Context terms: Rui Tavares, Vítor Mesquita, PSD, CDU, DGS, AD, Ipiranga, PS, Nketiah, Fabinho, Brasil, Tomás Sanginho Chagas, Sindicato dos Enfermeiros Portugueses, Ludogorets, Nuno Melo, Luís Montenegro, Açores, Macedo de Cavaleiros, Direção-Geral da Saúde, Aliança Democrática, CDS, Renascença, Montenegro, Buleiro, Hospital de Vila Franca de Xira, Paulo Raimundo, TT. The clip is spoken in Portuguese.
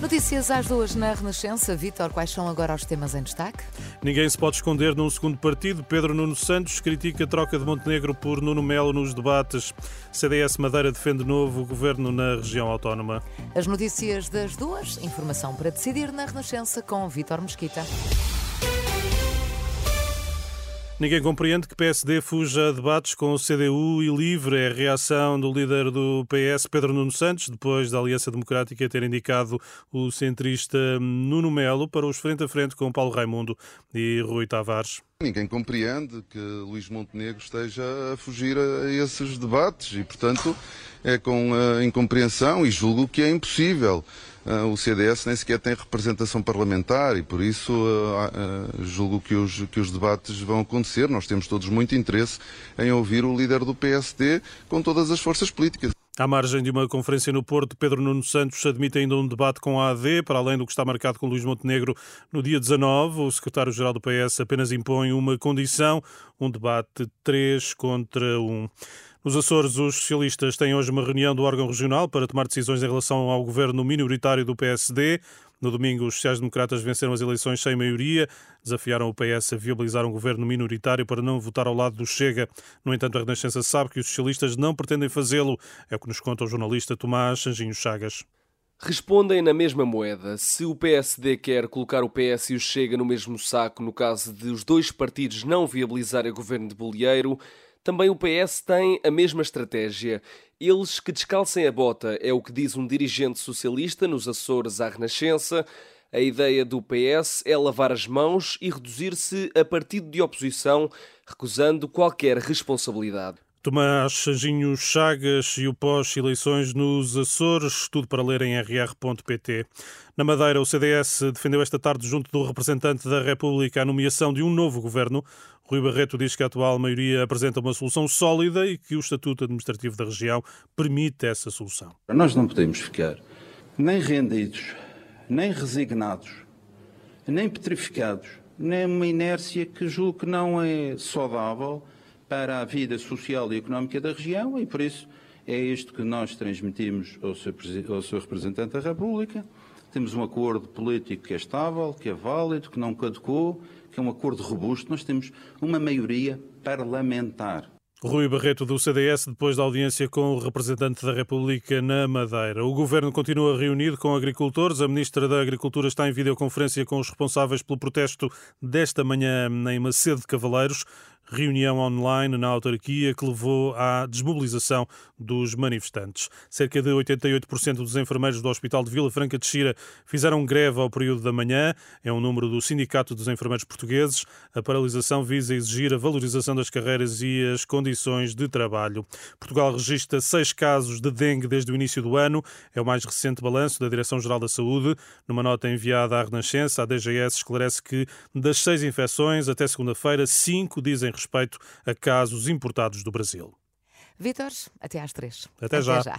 Notícias às 2 na Renascença. Vítor, quais são agora os temas em destaque? Ninguém se pode esconder num segundo partido. Pedro Nuno Santos critica a troca de Montenegro por Nuno Melo nos debates. CDS Madeira defende novo governo na região autónoma. As notícias das 2, informação para decidir na Renascença com Vítor Mesquita. Ninguém compreende que PSD fuja a debates com o CDU e Livre. É a reação do líder do PS, Pedro Nuno Santos, depois da Aliança Democrática ter indicado o centrista Nuno Melo para os frente a frente com Paulo Raimundo e Rui Tavares. Ninguém compreende que Luís Montenegro esteja a fugir a esses debates e, portanto, é com a incompreensão e julgo que é impossível. O CDS nem sequer tem representação parlamentar e, por isso, julgo que os debates vão acontecer. Nós temos todos muito interesse em ouvir o líder do PSD com todas as forças políticas. À margem de uma conferência no Porto, Pedro Nuno Santos admite ainda um debate com a AD, para além do que está marcado com Luís Montenegro no dia 19. O secretário-geral do PS apenas impõe uma condição, um debate 3-1. Nos Açores, os socialistas têm hoje uma reunião do órgão regional para tomar decisões em relação ao governo minoritário do PSD. No domingo, os sociais-democratas venceram as eleições sem maioria, desafiaram o PS a viabilizar um governo minoritário para não votar ao lado do Chega. No entanto, a Renascença sabe que os socialistas não pretendem fazê-lo. É o que nos conta o jornalista Tomás Sanginho Chagas. Respondem na mesma moeda. Se o PSD quer colocar o PS e o Chega no mesmo saco, no caso de os dois partidos não viabilizarem o governo de Buleiro, também o PS tem a mesma estratégia. Eles que descalcem a bota, é o que diz um dirigente socialista nos Açores à Renascença. A ideia do PS é lavar as mãos e reduzir-se a partido de oposição, recusando qualquer responsabilidade. Tomás Sanginho Chagas e o pós-eleições nos Açores, tudo para ler em rr.pt. Na Madeira, o CDS defendeu esta tarde, junto do representante da República, a nomeação de um novo governo. Rui Barreto diz que a atual maioria apresenta uma solução sólida e que o Estatuto Administrativo da região permite essa solução. Nós não podemos ficar nem rendidos, nem resignados, nem petrificados, nem uma inércia que julgo que não é saudável para a vida social e económica da região, e por isso é isto que nós transmitimos ao seu representante da República. Temos um acordo político que é estável, que é válido, que não caducou, que é um acordo robusto. Nós temos uma maioria parlamentar. Rui Barreto, do CDS, depois da audiência com o representante da República na Madeira. O governo continua reunido com agricultores. A ministra da Agricultura está em videoconferência com os responsáveis pelo protesto desta manhã em Macedo de Cavaleiros. Reunião online na autarquia que levou à desmobilização dos manifestantes. Cerca de 88% dos enfermeiros do Hospital de Vila Franca de Xira fizeram greve ao período da manhã. É um número do Sindicato dos Enfermeiros Portugueses. A paralisação visa exigir a valorização das carreiras e as condições de trabalho. Portugal registra 6 casos de dengue desde o início do ano. É o mais recente balanço da Direção-Geral da Saúde. Numa nota enviada à Renascença, a DGS esclarece que das 6 infecções até segunda-feira, 5 dizem respeito a casos importados do Brasil. Vítor, até às 3. Até já.